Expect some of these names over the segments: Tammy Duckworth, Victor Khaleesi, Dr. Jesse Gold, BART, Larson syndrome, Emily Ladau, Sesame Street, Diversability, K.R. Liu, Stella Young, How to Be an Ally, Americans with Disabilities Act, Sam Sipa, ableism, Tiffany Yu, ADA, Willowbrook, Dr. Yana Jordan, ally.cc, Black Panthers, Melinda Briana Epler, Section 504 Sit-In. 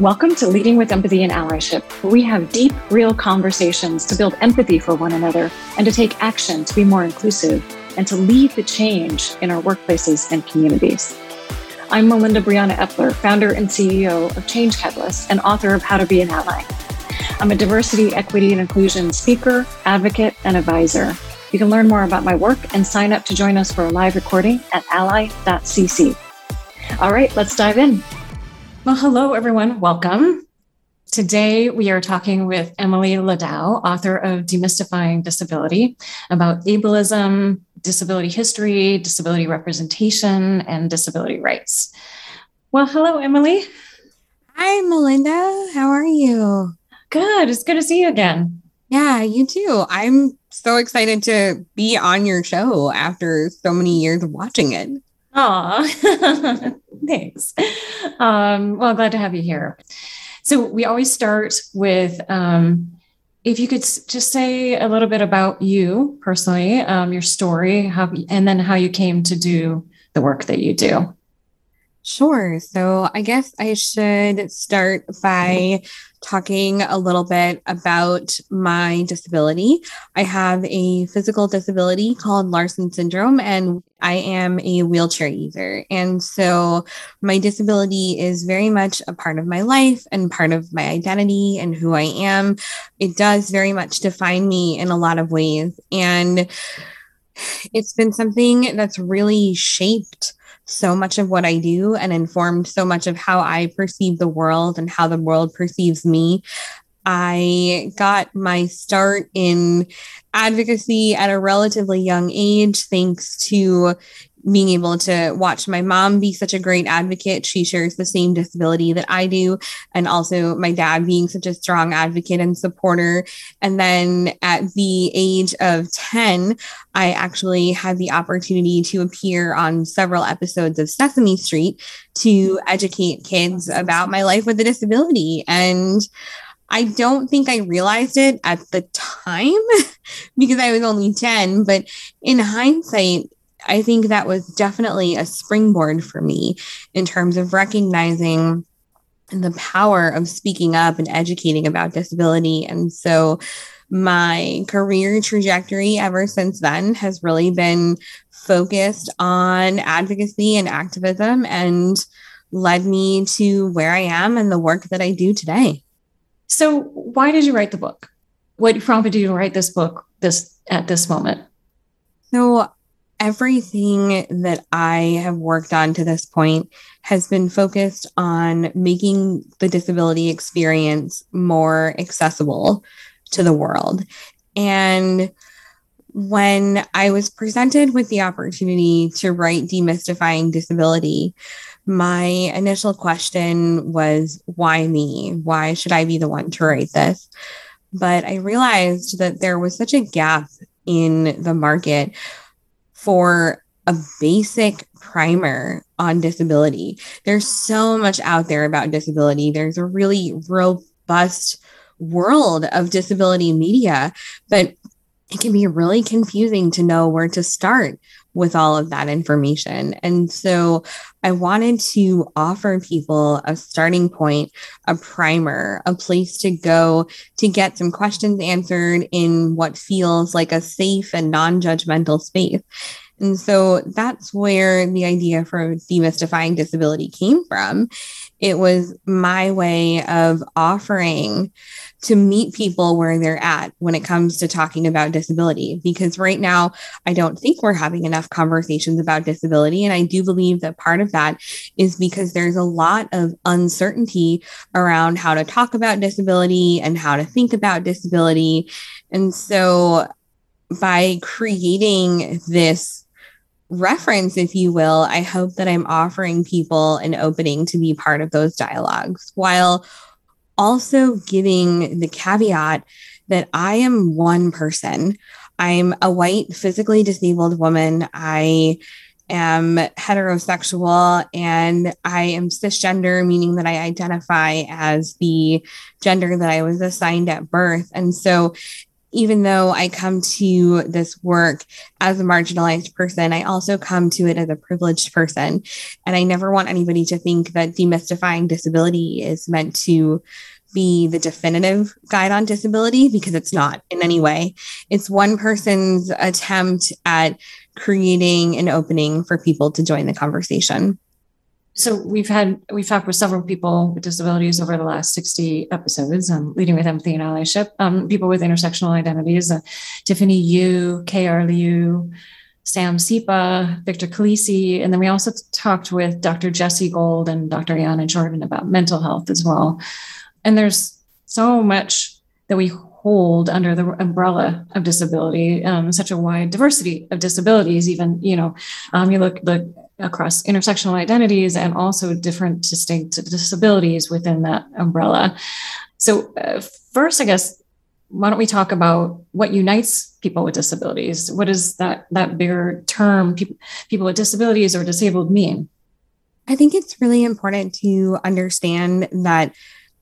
Welcome to Leading with Empathy and Allyship, where we have deep, real conversations to build empathy for one another and to take action to be more inclusive and to lead the change in our workplaces and communities. I'm Melinda Briana Epler, founder and CEO of Change Catalyst and author of How to Be an Ally. I'm a diversity, equity, and inclusion speaker, advocate, and advisor. You can learn more about my work and sign up to join us for a live recording at ally.cc. All right, let's dive in. Well, hello, everyone. Welcome. Today, we are talking with Emily Ladau, author of Demystifying Disability, about ableism, disability history, disability representation, and disability rights. Well, hello, Emily. Hi, Melinda. How are you? Good. It's good to see you again. Yeah, you too. I'm so excited to be on your show after so many years of watching it. Aw, thanks. Well, glad to have you here. So we always start with, if you could just say a little bit about you personally, your story, and then how you came to do the work that you do. Sure. So I guess I should start by talking a little bit about my disability. I have a physical disability called Larson syndrome, and I am a wheelchair user. And so my disability is very much a part of my life and part of my identity and who I am. It does very much define me in a lot of ways. And it's been something that's really shaped so much of what I do and informed so much of how I perceive the world and how the world perceives me. I got my start in advocacy at a relatively young age, thanks to being able to watch my mom be such a great advocate. She shares the same disability that I do. And also my dad being such a strong advocate and supporter. And then at the age of 10, I actually had the opportunity to appear on several episodes of Sesame Street to educate kids about my life with a disability. And I don't think I realized it at the time because I was only 10, but in hindsight, I think that was definitely a springboard for me in terms of recognizing the power of speaking up and educating about disability. And so my career trajectory ever since then has really been focused on advocacy and activism and led me to where I am and the work that I do today. So why did you write the book? What prompted you to write this book at this moment? So everything that I have worked on to this point has been focused on making the disability experience more accessible to the world. And when I was presented with the opportunity to write Demystifying Disability, my initial question was, why me? Why should I be the one to write this? But I realized that there was such a gap in the market for a basic primer on disability. There's so much out there about disability. There's a really robust world of disability media, but it can be really confusing to know where to start with all of that information. And so I wanted to offer people a starting point, a primer, a place to go to get some questions answered in what feels like a safe and non-judgmental space. And so that's where the idea for Demystifying Disability came from. It was my way of offering to meet people where they're at when it comes to talking about disability, because right now I don't think we're having enough conversations about disability. And I do believe that part of that is because there's a lot of uncertainty around how to talk about disability and how to think about disability. And so by creating this reference, if you will, I hope that I'm offering people an opening to be part of those dialogues while also giving the caveat that I am one person. I'm a white, physically disabled woman. I am heterosexual and I am cisgender, meaning that I identify as the gender that I was assigned at birth. And so even though I come to this work as a marginalized person, I also come to it as a privileged person. And I never want anybody to think that demystifying disability is meant to be the definitive guide on disability, because it's not in any way. It's one person's attempt at creating an opening for people to join the conversation. So we've talked with several people with disabilities over the last 60 episodes, leading with empathy and allyship, people with intersectional identities, Tiffany Yu, K.R. Liu, Sam Sipa, Victor Khaleesi. And then we also talked with Dr. Jesse Gold and Dr. Yana Jordan about mental health as well. And there's so much that we hold under the umbrella of disability, such a wide diversity of disabilities, even, you look across intersectional identities and also different distinct disabilities within that umbrella. So first, I guess, why don't we talk about what unites people with disabilities? What does that bigger term, people with disabilities or disabled, mean? I think it's really important to understand that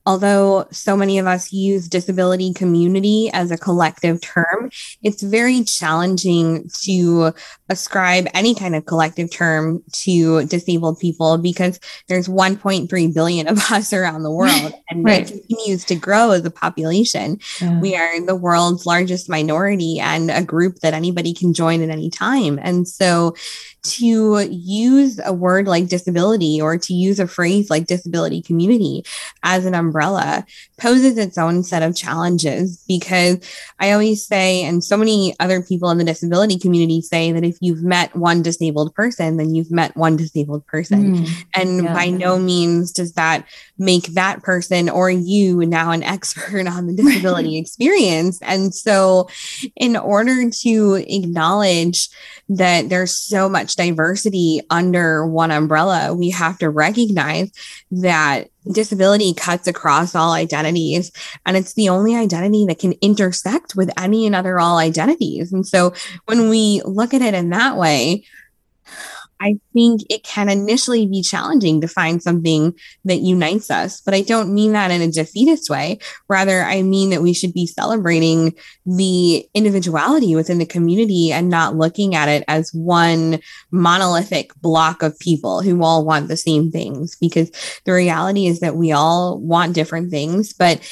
although so many of us use disability community as a collective term, it's very challenging to ascribe any kind of collective term to disabled people, because there's 1.3 billion of us around the world, and right. It continues to grow as a population. Yeah. We are the world's largest minority and a group that anybody can join at any time. And so to use a word like disability, or to use a phrase like disability community as an umbrella, poses its own set of challenges, because I always say, and so many other people in the disability community say, that if you've met one disabled person, then you've met one disabled person. And yeah. By no means does that make that person or you now an expert on the disability experience. And so in order to acknowledge that there's so much diversity under one umbrella, we have to recognize that disability cuts across all identities, and it's the only identity that can intersect with any and other all identities. And so when we look at it in that way, I think it can initially be challenging to find something that unites us, but I don't mean that in a defeatist way. Rather, I mean that we should be celebrating the individuality within the community and not looking at it as one monolithic block of people who all want the same things, because the reality is that we all want different things. But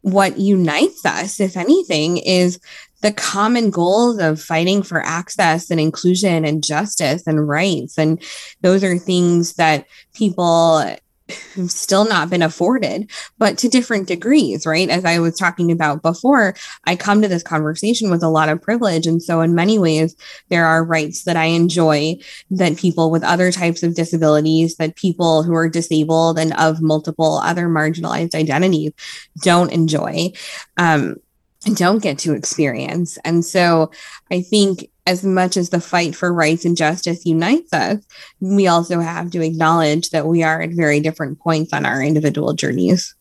what unites us, if anything, is the common goals of fighting for access and inclusion and justice and rights. And those are things that people have still not been afforded, but to different degrees, right? As I was talking about before, I come to this conversation with a lot of privilege. And so in many ways, there are rights that I enjoy that people with other types of disabilities, that people who are disabled and of multiple other marginalized identities don't enjoy. Don't get to experience. And so I think as much as the fight for rights and justice unites us, we also have to acknowledge that we are at very different points on our individual journeys.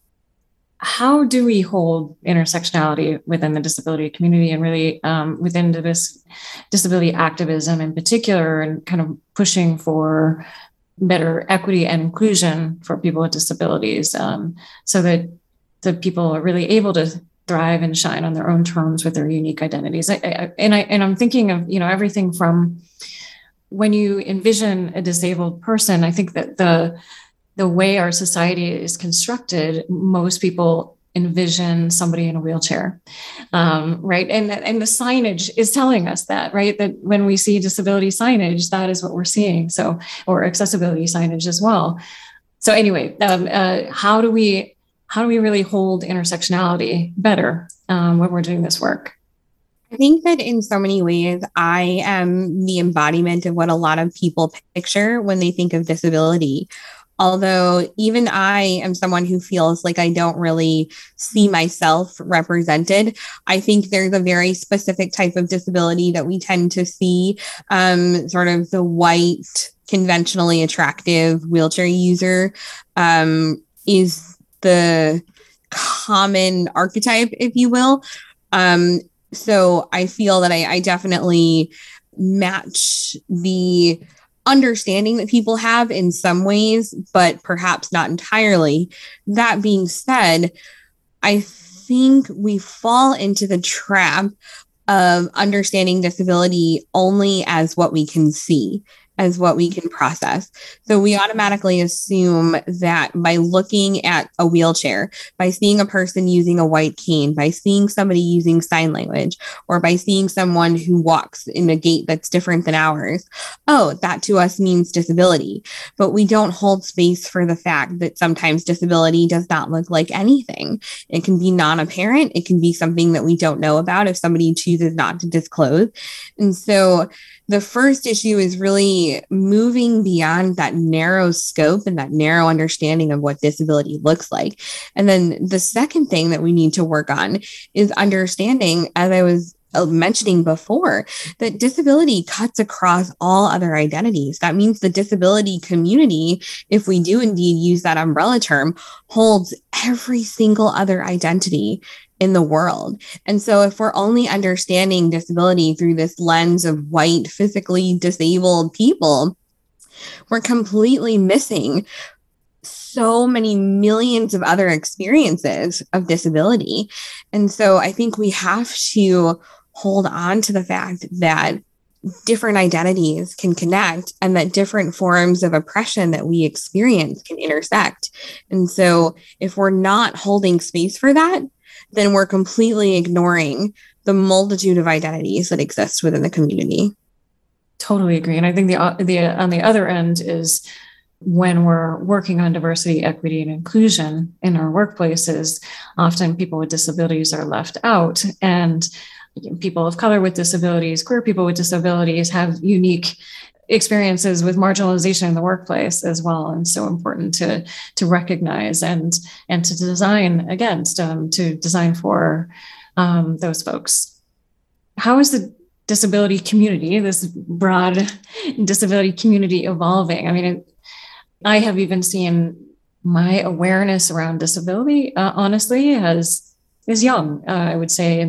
How do we hold intersectionality within the disability community, and really within this disability activism in particular, and kind of pushing for better equity and inclusion for people with disabilities, so that the people are really able to thrive and shine on their own terms with their unique identities? I'm thinking of, everything from when you envision a disabled person, I think that the way our society is constructed, most people envision somebody in a wheelchair, right? And the signage is telling us that, right? That when we see disability signage, that is what we're seeing. So, or accessibility signage as well. So anyway, how do we really hold intersectionality better when we're doing this work? I think that in so many ways, I am the embodiment of what a lot of people picture when they think of disability. Although even I am someone who feels like I don't really see myself represented. I think there's a very specific type of disability that we tend to see, sort of the white, conventionally attractive wheelchair user is the common archetype, if you will. So I feel that I definitely match the understanding that people have in some ways, but perhaps not entirely. That being said, I think we fall into the trap of understanding disability only as what we can see, as what we can process. So we automatically assume that by looking at a wheelchair, by seeing a person using a white cane, by seeing somebody using sign language, or by seeing someone who walks in a gait that's different than ours, oh, that to us means disability. But we don't hold space for the fact that sometimes disability does not look like anything. It can be non-apparent. It can be something that we don't know about if somebody chooses not to disclose. And so the first issue is really moving beyond that narrow scope and that narrow understanding of what disability looks like. And then the second thing that we need to work on is understanding, as I was mentioning before, that disability cuts across all other identities. That means the disability community, if we do indeed use that umbrella term, holds every single other identity in the world. And so if we're only understanding disability through this lens of white, physically disabled people, we're completely missing so many millions of other experiences of disability. And so I think we have to hold on to the fact that different identities can connect and that different forms of oppression that we experience can intersect. And so if we're not holding space for that, then we're completely ignoring the multitude of identities that exist within the community. Totally agree. And I think the on the other end is when we're working on diversity, equity, and inclusion in our workplaces, often people with disabilities are left out. And people of color with disabilities, queer people with disabilities have unique experiences with marginalization in the workplace as well. And so important to recognize and to design against, to design for those folks. How is the disability community, this broad disability community, evolving? I mean, I have even seen my awareness around disability, honestly, is young, I would say.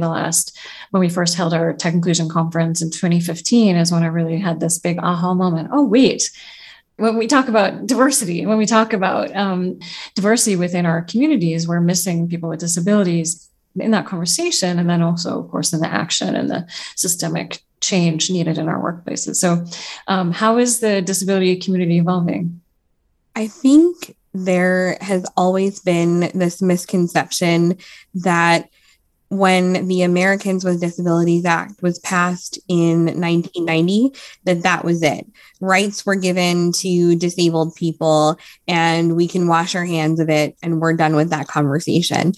When we first held our tech inclusion conference in 2015 is when I really had this big aha moment. Oh, wait, when we talk about diversity, when we talk about diversity within our communities, we're missing people with disabilities in that conversation. And then also, of course, in the action and the systemic change needed in our workplaces. So how is the disability community evolving? I think there has always been this misconception that when the Americans with Disabilities Act was passed in 1990, that was it. Rights were given to disabled people and we can wash our hands of it and we're done with that conversation.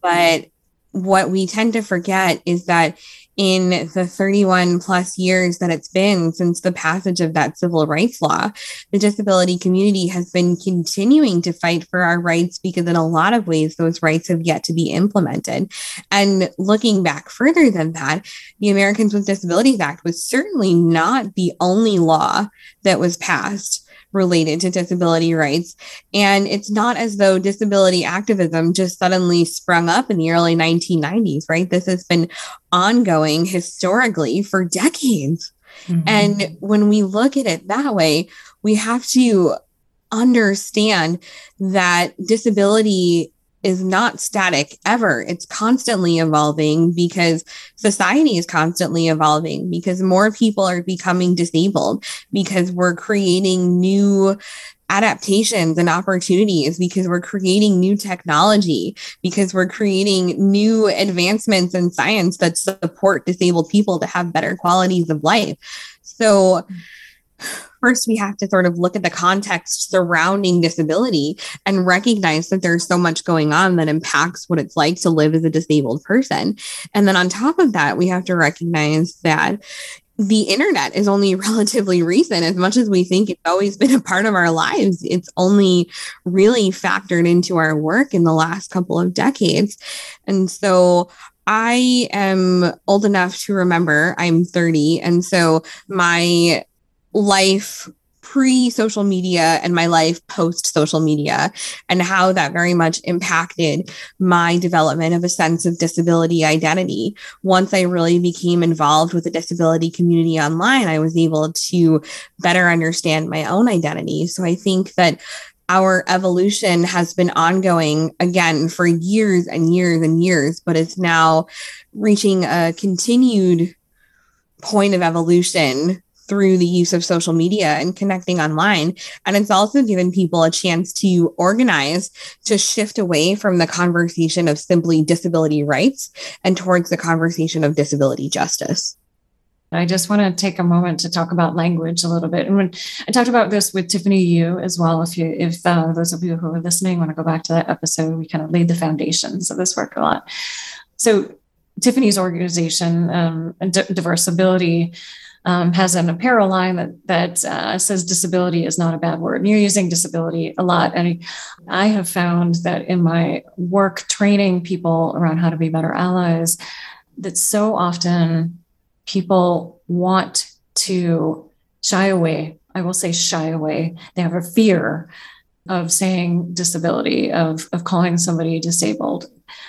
But what we tend to forget is that in the 31 plus years that it's been since the passage of that civil rights law, the disability community has been continuing to fight for our rights because in a lot of ways, those rights have yet to be implemented. And looking back further than that, the Americans with Disabilities Act was certainly not the only law that was passed related to disability rights. And it's not as though disability activism just suddenly sprung up in the early 1990s, right? This has been ongoing historically for decades. Mm-hmm. And when we look at it that way, we have to understand that disability is not static ever. It's constantly evolving because society is constantly evolving, because more people are becoming disabled, because we're creating new adaptations and opportunities, because we're creating new technology, because we're creating new advancements in science that support disabled people to have better qualities of life. So first, we have to sort of look at the context surrounding disability and recognize that there's so much going on that impacts what it's like to live as a disabled person. And then on top of that, we have to recognize that the internet is only relatively recent. As much as we think it's always been a part of our lives, it's only really factored into our work in the last couple of decades. And so I am old enough to remember, I'm 30. And so my life pre-social media and my life post-social media and how that very much impacted my development of a sense of disability identity. Once I really became involved with the disability community online, I was able to better understand my own identity. So I think that our evolution has been ongoing, again, for years and years and years, but it's now reaching a continued point of evolution through the use of social media and connecting online. And it's also given people a chance to organize, to shift away from the conversation of simply disability rights and towards the conversation of disability justice. I just want to take a moment to talk about language a little bit. And when I talked about this with Tiffany Yu as well, if those of you who are listening want to go back to that episode, we kind of laid the foundations of this work a lot. So Tiffany's organization, Diversability, has an apparel line that says disability is not a bad word. And you're using disability a lot. And I have found that in my work training people around how to be better allies, that so often people want to shy away. I will say shy away. They have a fear of saying disability, of calling somebody disabled,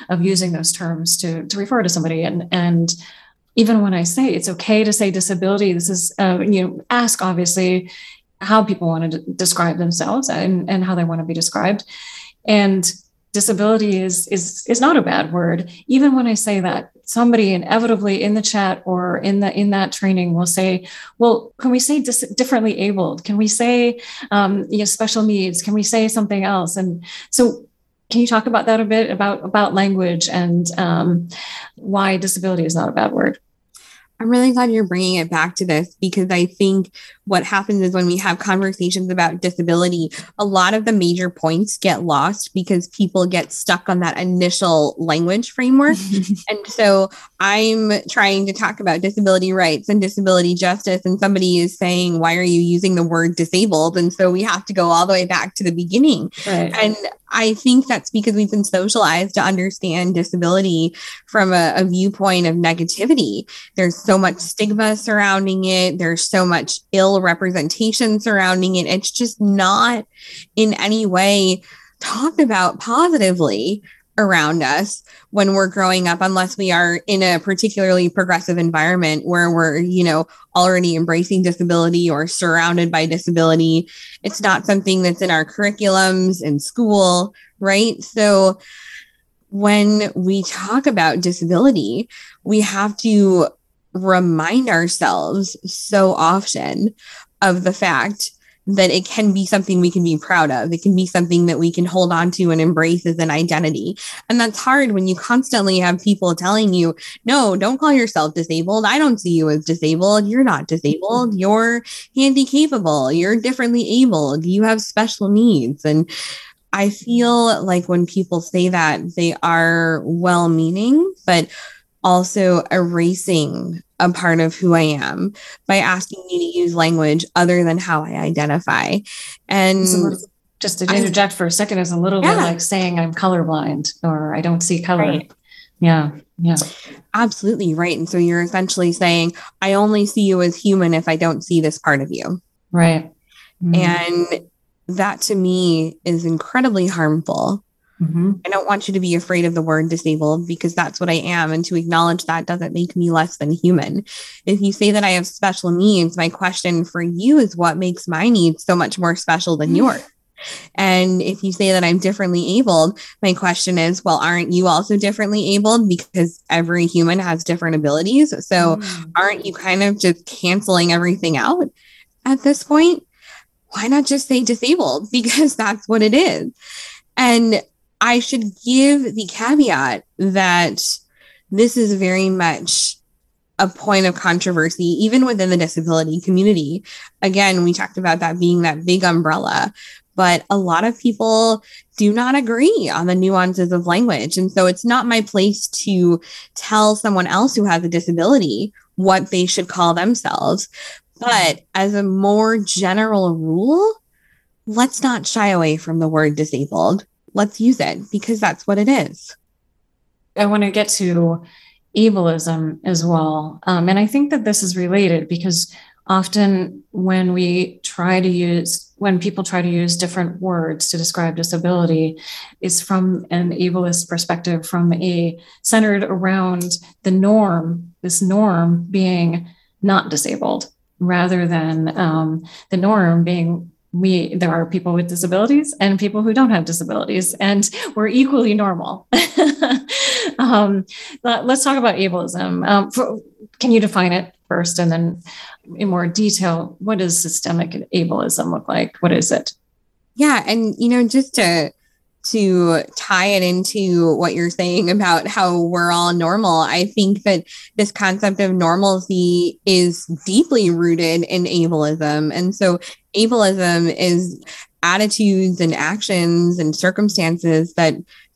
of using those terms to refer to somebody. And even when I say it's okay to say disability, this is, ask obviously how people want to describe themselves and how they want to be described. And disability is not a bad word. Even when I say that, somebody inevitably in the chat or in that training will say, well, can we say differently abled? Can we say special needs? Can we say something else? And so can you talk about that a bit, about language and why disability is not a bad word? I'm really glad you're bringing it back to this, because I think what happens is when we have conversations about disability, a lot of the major points get lost because people get stuck on that initial language framework. And so I'm trying to talk about disability rights and disability justice, and somebody is saying, why are you using the word disabled? And so we have to go all the way back to the beginning. Right. And I think that's because we've been socialized to understand disability from a viewpoint of negativity. There's so much stigma surrounding it. There's so much ill representation surrounding it. It's just not in any way talked about positively around us when we're growing up, unless we are in a particularly progressive environment where we're, already embracing disability or surrounded by disability. It's not something that's in our curriculums in school, right? So when we talk about disability, we have to remind ourselves so often of the fact that it can be something we can be proud of. It can be something that we can hold on to and embrace as an identity. And that's hard when you constantly have people telling you, no, don't call yourself disabled. I don't see you as disabled. You're not disabled. You're handicapable. You're differently abled. You have special needs. And I feel like when people say that, they are well-meaning, but also erasing a part of who I am by asking me to use language other than how I identify. And just to interject for a second, is a little bit like saying I'm colorblind or I don't see color. Right. Yeah. Absolutely right. And so you're essentially saying, I only see you as human if I don't see this part of you. Right. Mm-hmm. And that to me is incredibly harmful. Mm-hmm. I don't want you to be afraid of the word disabled, because that's what I am. And to acknowledge that doesn't make me less than human. If you say that I have special needs, my question for you is, what makes my needs so much more special than yours? And if you say that I'm differently abled, my question is, well, aren't you also differently abled? Because every human has different abilities. So aren't you kind of just canceling everything out at this point? Why not just say disabled? Because that's what it is. And I should give the caveat that this is very much a point of controversy, even within the disability community. Again, we talked about that being that big umbrella, but a lot of people do not agree on the nuances of language. And so it's not my place to tell someone else who has a disability what they should call themselves. But as a more general rule, let's not shy away from the word disabled. Let's use it, because that's what it is. I want to get to ableism as well. And I think that this is related, because often when people try to use different words to describe disability, it's from an ableist perspective, centered around the norm, this norm being not disabled, rather than the norm being there are people with disabilities and people who don't have disabilities, and we're equally normal. Let's talk about ableism. Can you define it first, and then in more detail, what does systemic ableism look like? What is it? Yeah. And, you know, just to tie it into what you're saying about how we're all normal, I think that this concept of normalcy is deeply rooted in ableism. And so ableism is attitudes and actions and circumstances that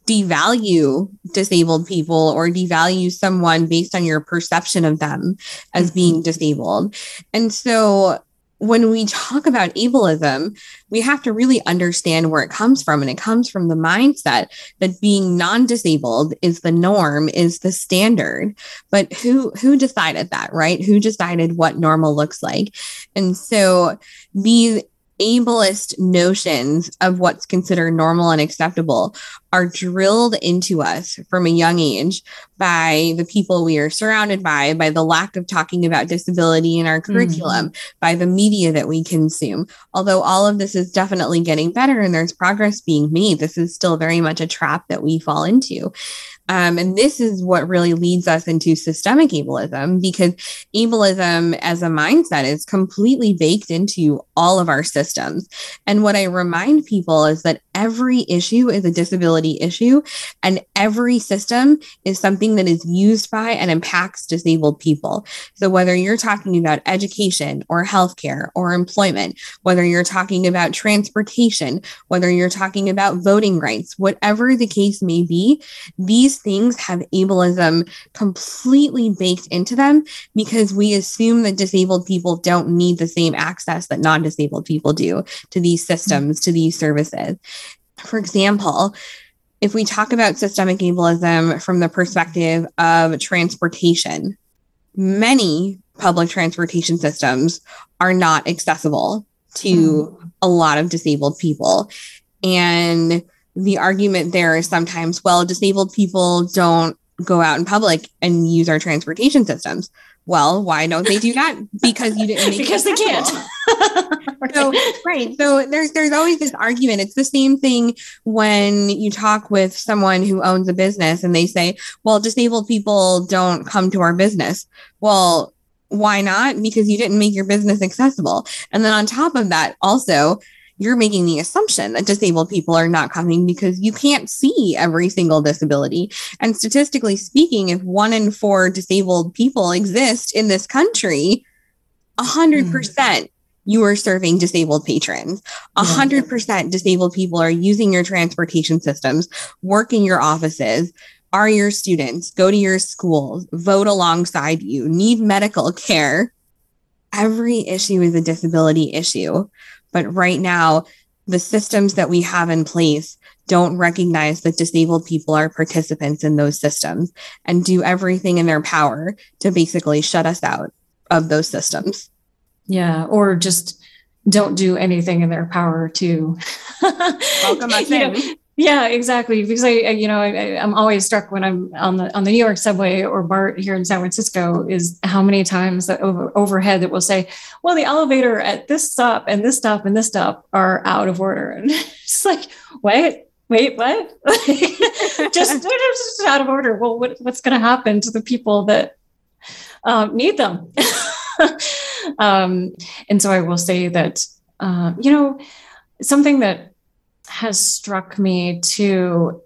devalue disabled people or devalue someone based on your perception of them as being disabled. And so when we talk about ableism, we have to really understand where it comes from. And it comes from the mindset that being non-disabled is the norm, is the standard. But who decided that, right? Who decided what normal looks like? And so these ableist notions of what's considered normal and acceptable are drilled into us from a young age by the people we are surrounded by the lack of talking about disability in our curriculum, by the media that we consume. Although all of this is definitely getting better and there's progress being made, this is still very much a trap that we fall into. And this is what really leads us into systemic ableism, because ableism as a mindset is completely baked into all of our systems. And what I remind people is that every issue is a disability issue, and every system is something that is used by and impacts disabled people. So whether you're talking about education or healthcare or employment, whether you're talking about transportation, whether you're talking about voting rights, whatever the case may be, these things have ableism completely baked into them, because we assume that disabled people don't need the same access that non-disabled people do to these systems, to these services. For example, if we talk about systemic ableism from the perspective of transportation, many public transportation systems are not accessible to a lot of disabled people. And the argument there is sometimes, well, disabled people don't go out in public and use our transportation systems. Well, why don't they do that? Because you didn't make because they can't. Right. So there's always this argument. It's the same thing when you talk with someone who owns a business and they say, well, disabled people don't come to our business. Well, why not? Because you didn't make your business accessible. And then on top of that, also, you're making the assumption that disabled people are not coming because you can't see every single disability. And statistically speaking, if 1 in 4 disabled people exist in this country, 100% you are serving disabled patrons. 100% disabled people are using your transportation systems, work in your offices, are your students, go to your schools, vote alongside you, need medical care. Every issue is a disability issue. But right now, the systems that we have in place don't recognize that disabled people are participants in those systems and do everything in their power to basically shut us out of those systems. Yeah, or just don't do anything in their power to welcome us in. Yeah, exactly. Because I'm always struck when I'm on the New York subway or BART here in San Francisco is how many times that overhead it will say, well, the elevator at this stop and this stop and this stop are out of order. And it's like, wait, what? just out of order. Well, what's going to happen to the people that need them? And so I will say that, something that has struck me too,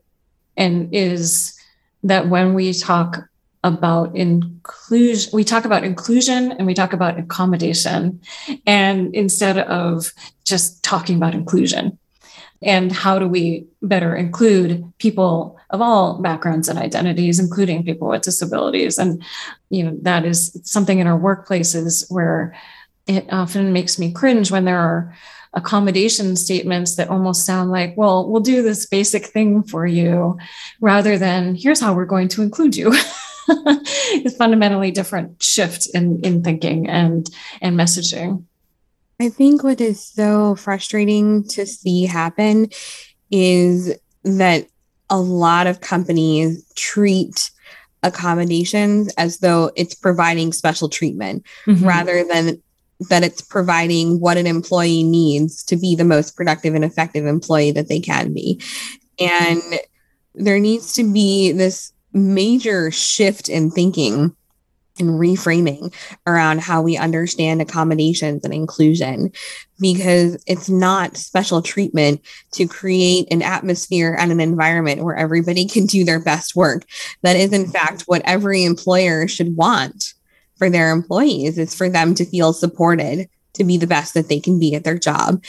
and is that when we talk about inclusion, we talk about inclusion and we talk about accommodation, and instead of just talking about inclusion, and how do we better include people of all backgrounds and identities, including people with disabilities. And, that is something in our workplaces where it often makes me cringe when there are accommodation statements that almost sound like, well, we'll do this basic thing for you, rather than here's how we're going to include you. It's a fundamentally different shift in thinking and messaging. I think what is so frustrating to see happen is that a lot of companies treat accommodations as though it's providing special treatment rather than that it's providing what an employee needs to be the most productive and effective employee that they can be. And there needs to be this major shift in thinking and reframing around how we understand accommodations and inclusion, because it's not special treatment to create an atmosphere and an environment where everybody can do their best work. That is, in fact, what every employer should want for their employees, is for them to feel supported to be the best that they can be at their job.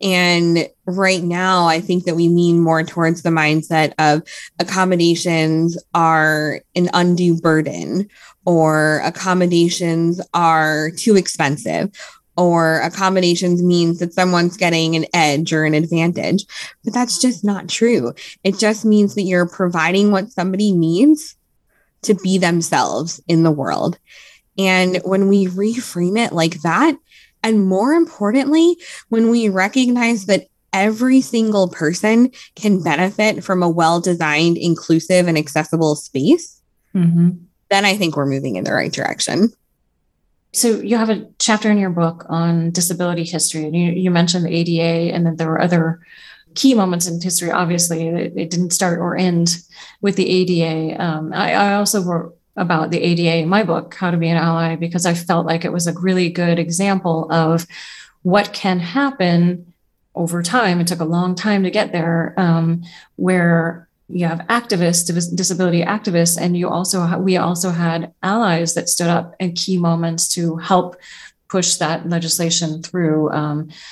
And right now, I think that we lean more towards the mindset of accommodations are an undue burden, or accommodations are too expensive, or accommodations means that someone's getting an edge or an advantage. But that's just not true. It just means that you're providing what somebody needs to be themselves in the world. And when we reframe it like that, and more importantly, when we recognize that every single person can benefit from a well-designed, inclusive, and accessible space, then I think we're moving in the right direction. So you have a chapter in your book on disability history, and you mentioned the ADA, and then there were other key moments in history. Obviously, it didn't start or end with the ADA. I also wrote about the ADA in my book, How to Be an Ally, because I felt like it was a really good example of what can happen over time. It took a long time to get there, where you have activists, disability activists, and we also had allies that stood up in key moments to help push that legislation through,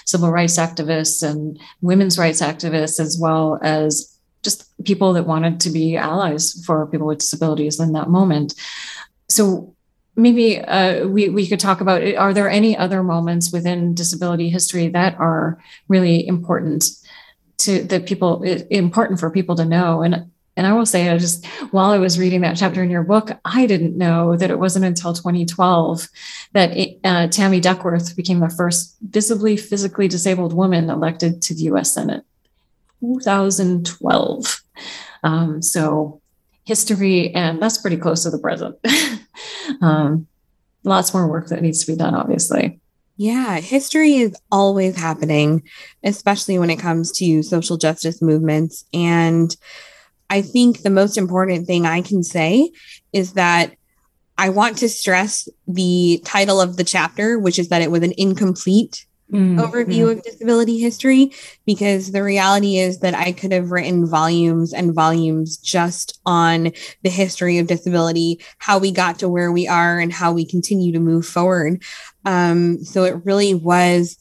civil rights activists and women's rights activists, as well as just people that wanted to be allies for people with disabilities in that moment. So maybe we could talk about, are there any other moments within disability history that are really important for people to know? And I will say, while I was reading that chapter in your book, I didn't know that it wasn't until 2012 that Tammy Duckworth became the first visibly physically disabled woman elected to the U.S. Senate. 2012. So history, and that's pretty close to the present. Lots more work that needs to be done, obviously. Yeah, history is always happening, especially when it comes to social justice movements. And I think the most important thing I can say is that I want to stress the title of the chapter, which is that it was an incomplete overview of disability history, because the reality is that I could have written volumes and volumes just on the history of disability, how we got to where we are, and how we continue to move forward. So it really was,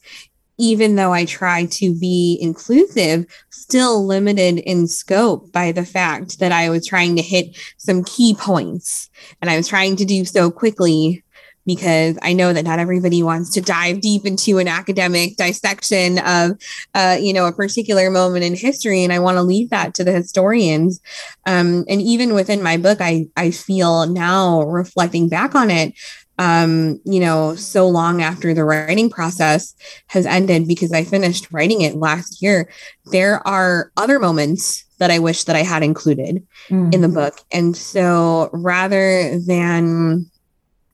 even though I tried to be inclusive, still limited in scope by the fact that I was trying to hit some key points, and I was trying to do so quickly, because I know that not everybody wants to dive deep into an academic dissection of, a particular moment in history. And I want to leave that to the historians. And even within my book, I feel now, reflecting back on it, so long after the writing process has ended, because I finished writing it last year, there are other moments that I wish that I had included in the book. And so rather than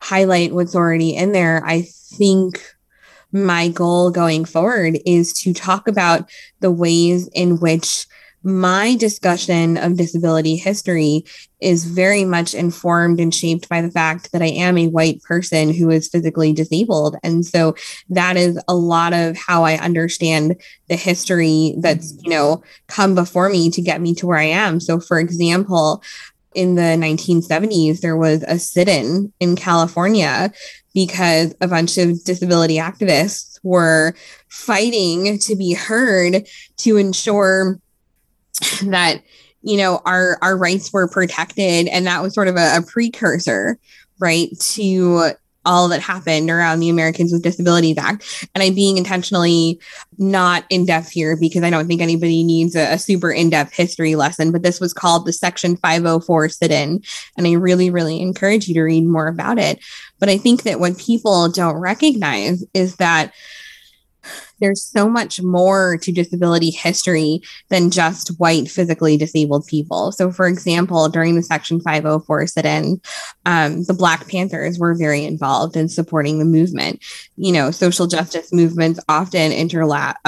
highlight what's already in there, I think my goal going forward is to talk about the ways in which my discussion of disability history is very much informed and shaped by the fact that I am a white person who is physically disabled. And so that is a lot of how I understand the history that's, come before me to get me to where I am. So, for example, in the 1970s, there was a sit-in in California because a bunch of disability activists were fighting to be heard to ensure that, our rights were protected. And that was sort of a precursor, right, to all that happened around the Americans with Disabilities Act. And I'm being intentionally not in-depth here because I don't think anybody needs a super in-depth history lesson, but this was called the Section 504 Sit-In. And I really, really encourage you to read more about it. But I think that what people don't recognize is that There's so much more to disability history than just white physically disabled people. So, for example, during the Section 504 Sit-In, the Black Panthers were very involved in supporting the movement. You know, social justice movements often interconnect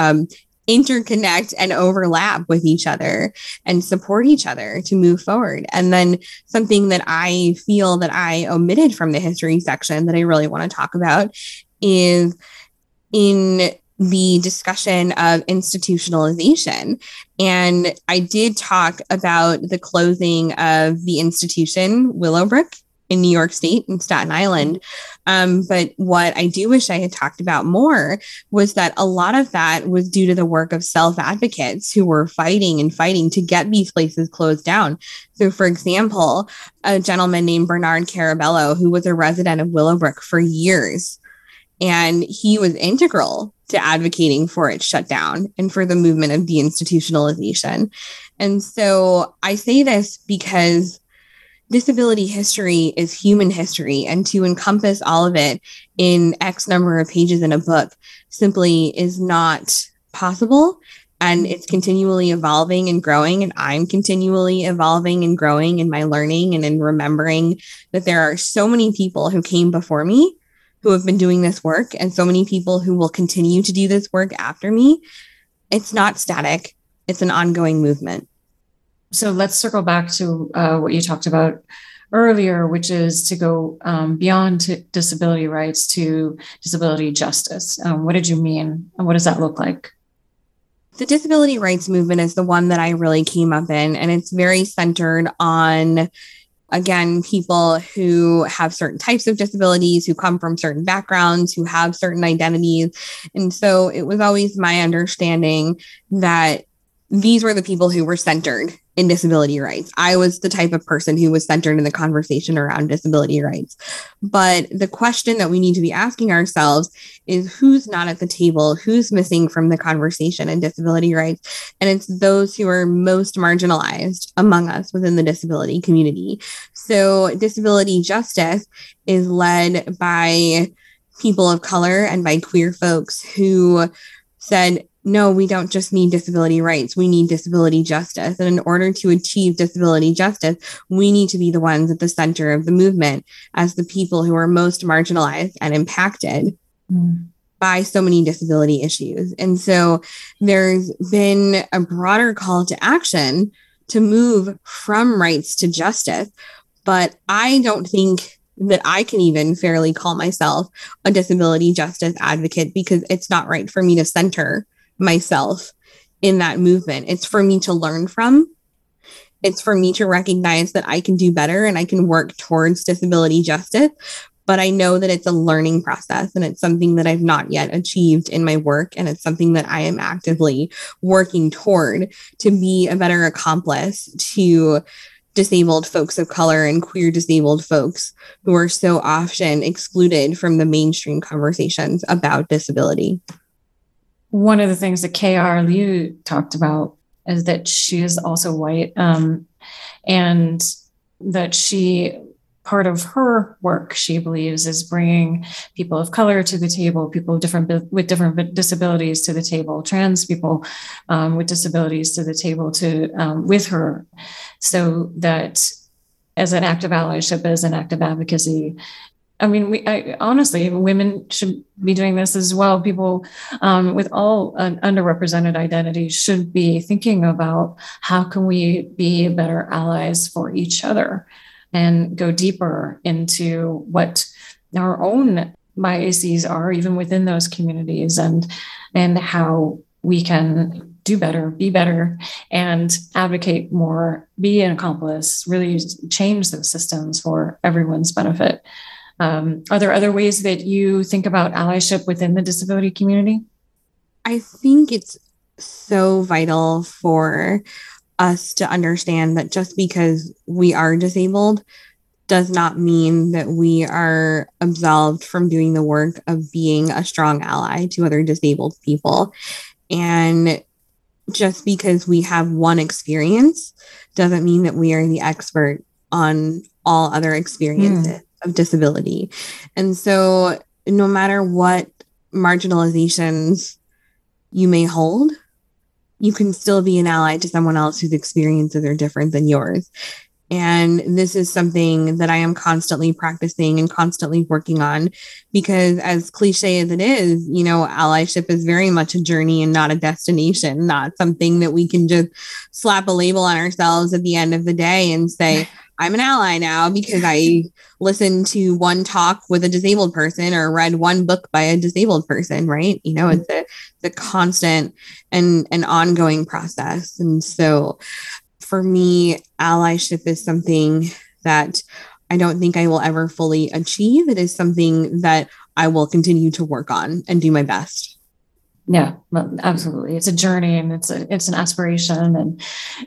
and overlap with each other and support each other to move forward. And then something that I feel that I omitted from the history section that I really want to talk about is in the discussion of institutionalization. And I did talk about the closing of the institution, Willowbrook, in New York State and Staten Island. But what I do wish I had talked about more was that a lot of that was due to the work of self-advocates who were fighting to get these places closed down. So, for example, a gentleman named Bernard Carabello, who was a resident of Willowbrook for years, and he was integral to advocating for its shutdown and for the movement of deinstitutionalization. And so I say this because disability history is human history, and to encompass all of it in X number of pages in a book simply is not possible. And it's continually evolving and growing, and I'm continually evolving and growing in my learning and in remembering that there are so many people who came before me who have been doing this work, and so many people who will continue to do this work after me. It's not static. It's an ongoing movement. So let's circle back to what you talked about earlier, which is to go beyond disability rights to disability justice. What did you mean, and what does that look like? The disability rights movement is the one that I really came up in, and it's very centered on, again, people who have certain types of disabilities, who come from certain backgrounds, who have certain identities. And so it was always my understanding that these were the people who were centered in disability rights. I was the type of person who was centered in the conversation around disability rights. But the question that we need to be asking ourselves is, who's not at the table? Who's missing from the conversation in disability rights? And it's those who are most marginalized among us within the disability community. So disability justice is led by people of color and by queer folks who said, no, we don't just need disability rights. We need disability justice. And in order to achieve disability justice, we need to be the ones at the center of the movement as the people who are most marginalized and impacted by so many disability issues. And so there's been a broader call to action to move from rights to justice. But I don't think that I can even fairly call myself a disability justice advocate, because it's not right for me to center myself in that movement. It's for me to learn from. It's for me to recognize that I can do better and I can work towards disability justice. But I know that it's a learning process, and it's something that I've not yet achieved in my work. And it's something that I am actively working toward, to be a better accomplice to disabled folks of color and queer disabled folks who are so often excluded from the mainstream conversations about disability. One of the things that K.R. Liu talked about is that she is also white, and that part of her work, she believes, is bringing people of color to the table, people with different disabilities to the table, trans people with disabilities to the table with her, so that as an act of allyship, as an act of advocacy. I mean, honestly, women should be doing this as well. People with all underrepresented identities should be thinking about, how can we be better allies for each other and go deeper into what our own biases are, even within those communities, and how we can do better, be better, and advocate more, be an accomplice, really change those systems for everyone's benefit. Are there other ways that you think about allyship within the disability community? I think it's so vital for us to understand that just because we are disabled does not mean that we are absolved from doing the work of being a strong ally to other disabled people. And just because we have one experience doesn't mean that we are the expert on all other experiences. Of disability. And so no matter what marginalizations you may hold, you can still be an ally to someone else whose experiences are different than yours. And this is something that I am constantly practicing and constantly working on, because as cliche as it is, you know, allyship is very much a journey and not a destination, not something that we can just slap a label on ourselves at the end of the day and say, I'm an ally now because I listened to one talk with a disabled person or read one book by a disabled person, right? You know, it's a constant and an ongoing process. And so for me, allyship is something that I don't think I will ever fully achieve. It is something that I will continue to work on and do my best. Yeah, absolutely. It's a journey, and it's an aspiration,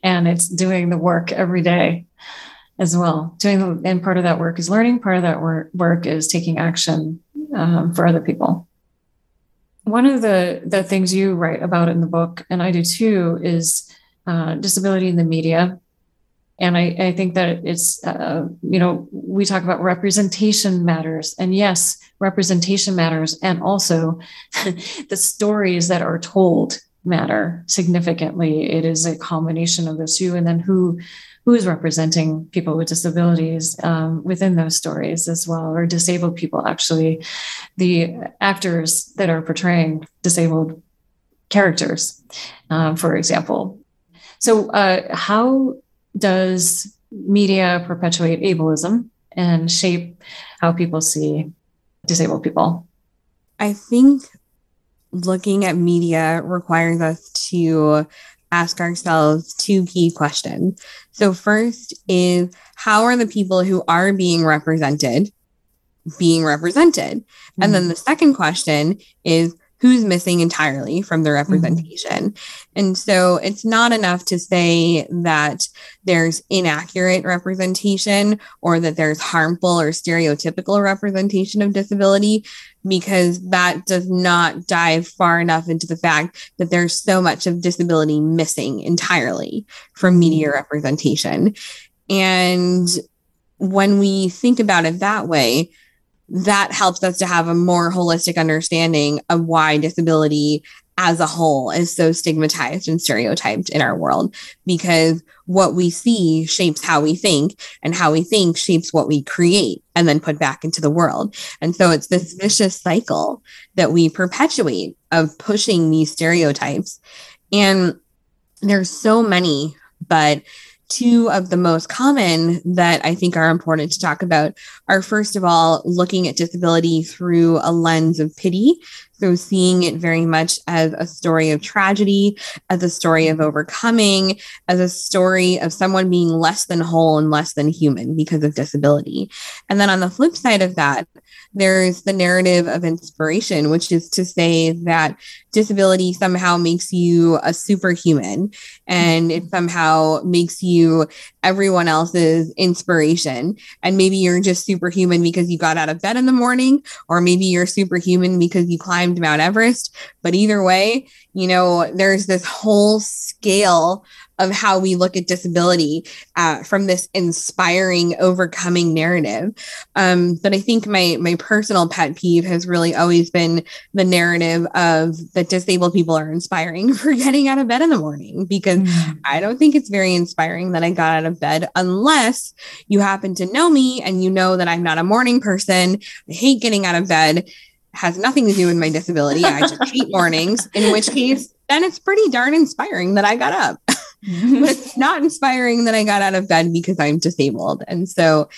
and it's doing the work every day as well. And part of that work is learning. Part of that work is taking action for other people. One of the things you write about in the book, and I do too, is disability in the media. And I think that it's, you know, we talk about representation matters. And yes, representation matters. And also the stories that are told matter significantly. It is a combination of those two. And then who is representing people with disabilities within those stories as well, or disabled people, actually. The actors that are portraying disabled characters, for example. So how does media perpetuate ableism and shape how people see disabled people? I think looking at media requires us to ask ourselves two key questions. So first is, how are the people who are being represented being represented? Mm-hmm. And then the second question is, who's missing entirely from the representation? Mm-hmm. And so it's not enough to say that there's inaccurate representation or that there's harmful or stereotypical representation of disability, because that does not dive far enough into the fact that there's so much of disability missing entirely from media representation. And when we think about it that way, that helps us to have a more holistic understanding of why disability as a whole is so stigmatized and stereotyped in our world, because what we see shapes how we think, and how we think shapes what we create and then put back into the world. And so it's this vicious cycle that we perpetuate of pushing these stereotypes. And there's so many, but two of the most common that I think are important to talk about are, first of all, looking at disability through a lens of pity. So seeing it very much as a story of tragedy, as a story of overcoming, as a story of someone being less than whole and less than human because of disability. And then on the flip side of that, there's the narrative of inspiration, which is to say that disability somehow makes you a superhuman, and it somehow makes you everyone else's inspiration. And maybe you're just superhuman because you got out of bed in the morning, or maybe you're superhuman because you climbed Mount Everest. But either way, you know, there's this whole scale of how we look at disability from this inspiring, overcoming narrative. But I think my personal pet peeve has really always been the narrative of that disabled people are inspiring for getting out of bed in the morning, because I don't think it's very inspiring that I got out of bed, unless you happen to know me and you know that I'm not a morning person. I hate getting out of bed. Has nothing to do with my disability. I just hate mornings, in which case, then it's pretty darn inspiring that I got up. But it's not inspiring that I got out of bed because I'm disabled. And so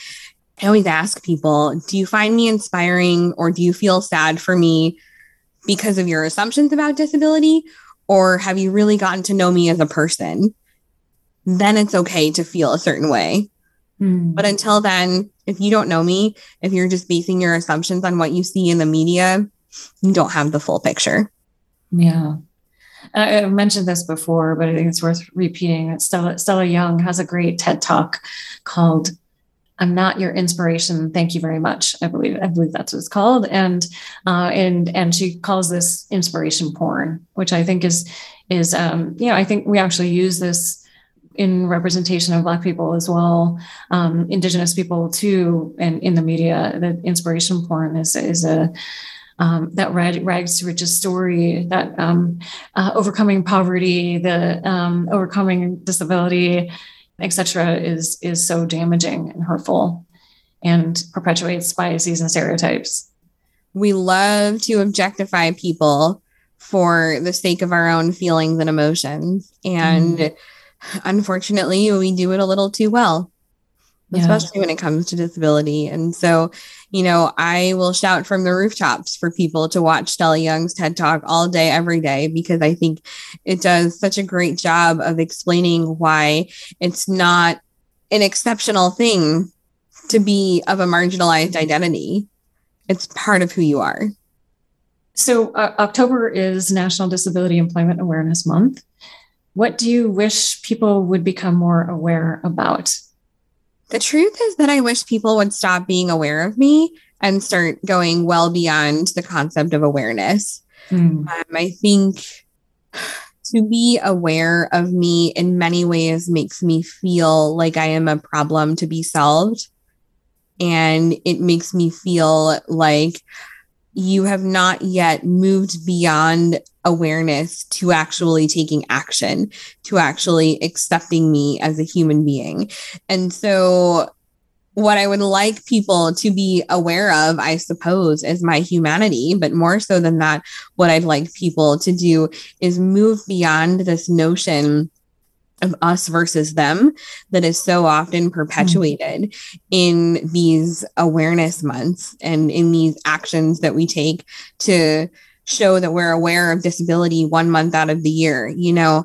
I always ask people, do you find me inspiring, or do you feel sad for me because of your assumptions about disability? Or have you really gotten to know me as a person? Then it's okay to feel a certain way. But until then, if you don't know me, if you're just basing your assumptions on what you see in the media, you don't have the full picture. Yeah. I've mentioned this before, but I think it's worth repeating. Stella Young has a great TED Talk called "I'm Not Your Inspiration, Thank You Very Much." I believe that's what it's called. And she calls this inspiration porn, which I think is you know, I think we actually use this in representation of Black people as well, Indigenous people too, and in the media. The inspiration porn is a that rags to riches story, that overcoming poverty, the overcoming disability, et cetera, is so damaging and hurtful and perpetuates biases and stereotypes. We love to objectify people for the sake of our own feelings and emotions. And unfortunately, we do it a little too well, especially when it comes to disability. And so, you know, I will shout from the rooftops for people to watch Stella Young's TED Talk all day, every day, because I think it does such a great job of explaining why it's not an exceptional thing to be of a marginalized identity. It's part of who you are. So October is National Disability Employment Awareness Month. What do you wish people would become more aware about? The truth is that I wish people would stop being aware of me and start going well beyond the concept of awareness. I think to be aware of me in many ways makes me feel like I am a problem to be solved. And it makes me feel like you have not yet moved beyond awareness to actually taking action, to actually accepting me as a human being. And so what I would like people to be aware of, I suppose, is my humanity. But more so than that, what I'd like people to do is move beyond this notion of us versus them that is so often perpetuated in these awareness months and in these actions that we take to show that we're aware of disability 1 month out of the year. You know,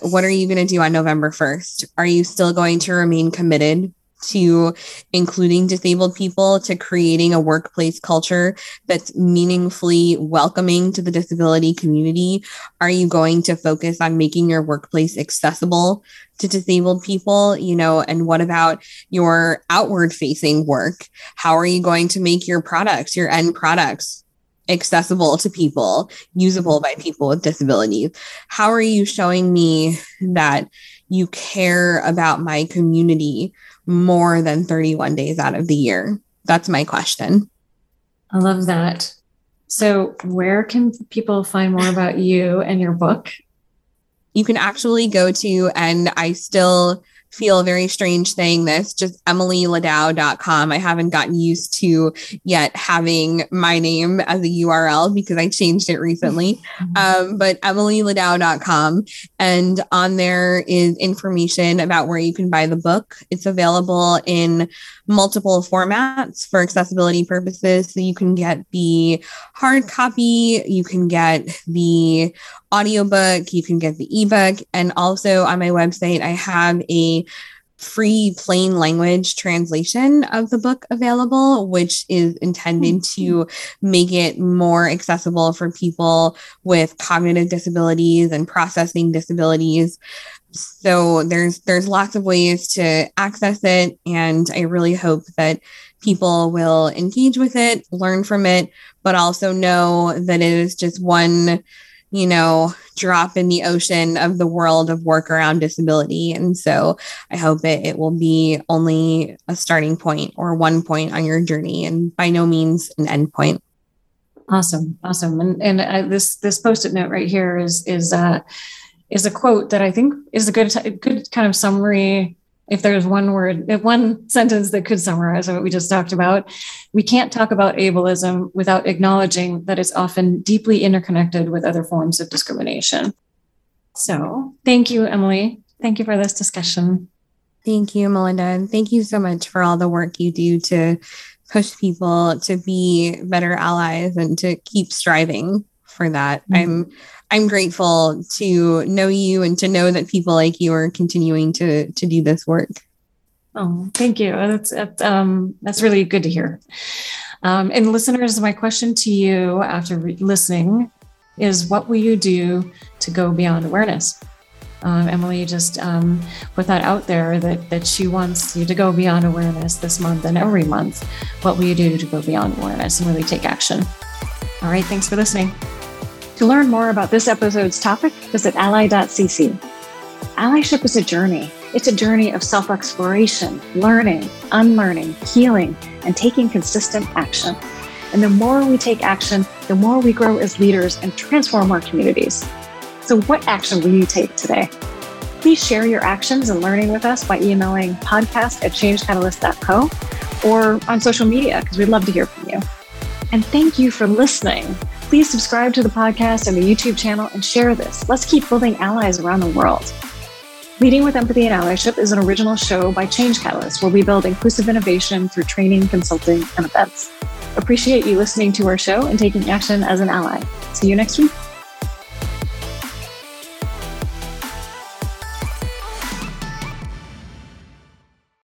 what are you going to do on November 1st? Are you still going to remain committed to including disabled people, to creating a workplace culture that's meaningfully welcoming to the disability community? Are you going to focus on making your workplace accessible to disabled people? You know, and what about your outward facing work? How are you going to make your products, your end products, accessible to people, usable by people with disabilities? How are you showing me that you care about my community more than 31 days out of the year? That's my question. I love that. So where can people find more about you and your book? You can actually go to, and I still feel very strange saying this, just emilyladau.com. I haven't gotten used to yet having my name as a URL because I changed it recently. But emilyladau.com. And on there is information about where you can buy the book. It's available in multiple formats for accessibility purposes. So you can get the hard copy, you can get the audiobook, you can get the ebook. And also on my website, I have a free plain language translation of the book available, which is intended to make it more accessible for people with cognitive disabilities and processing disabilities. So there's lots of ways to access it. And I really hope that people will engage with it, learn from it, but also know that it is just one, you know, drop in the ocean of the world of work around disability. And so I hope it will be only a starting point or one point on your journey and by no means an end point. Awesome. Awesome. And this Post-it note right here is a quote that I think is a good kind of summary. If there's one sentence that could summarize what we just talked about, we can't talk about ableism without acknowledging that it's often deeply interconnected with other forms of discrimination. So thank you, Emily. Thank you for this discussion. Thank you, Melinda. And thank you so much for all the work you do to push people to be better allies and to keep striving for that. I'm grateful to know you and to know that people like you are continuing to do this work. Oh, thank you. That's really good to hear. And listeners, my question to you after listening is, what will you do to go beyond awareness? Emily just put that out there that she wants you to go beyond awareness this month and every month. What will you do to go beyond awareness and really take action? All right. Thanks for listening. To learn more about this episode's topic, visit ally.cc. Allyship is a journey. It's a journey of self-exploration, learning, unlearning, healing, and taking consistent action. And the more we take action, the more we grow as leaders and transform our communities. So what action will you take today? Please share your actions and learning with us by emailing podcast@changecatalyst.co or on social media, because we'd love to hear from you. And thank you for listening. Please subscribe to the podcast and the YouTube channel and share this. Let's keep building allies around the world. Leading with Empathy and Allyship is an original show by Change Catalyst, where we build inclusive innovation through training, consulting, and events. Appreciate you listening to our show and taking action as an ally. See you next week.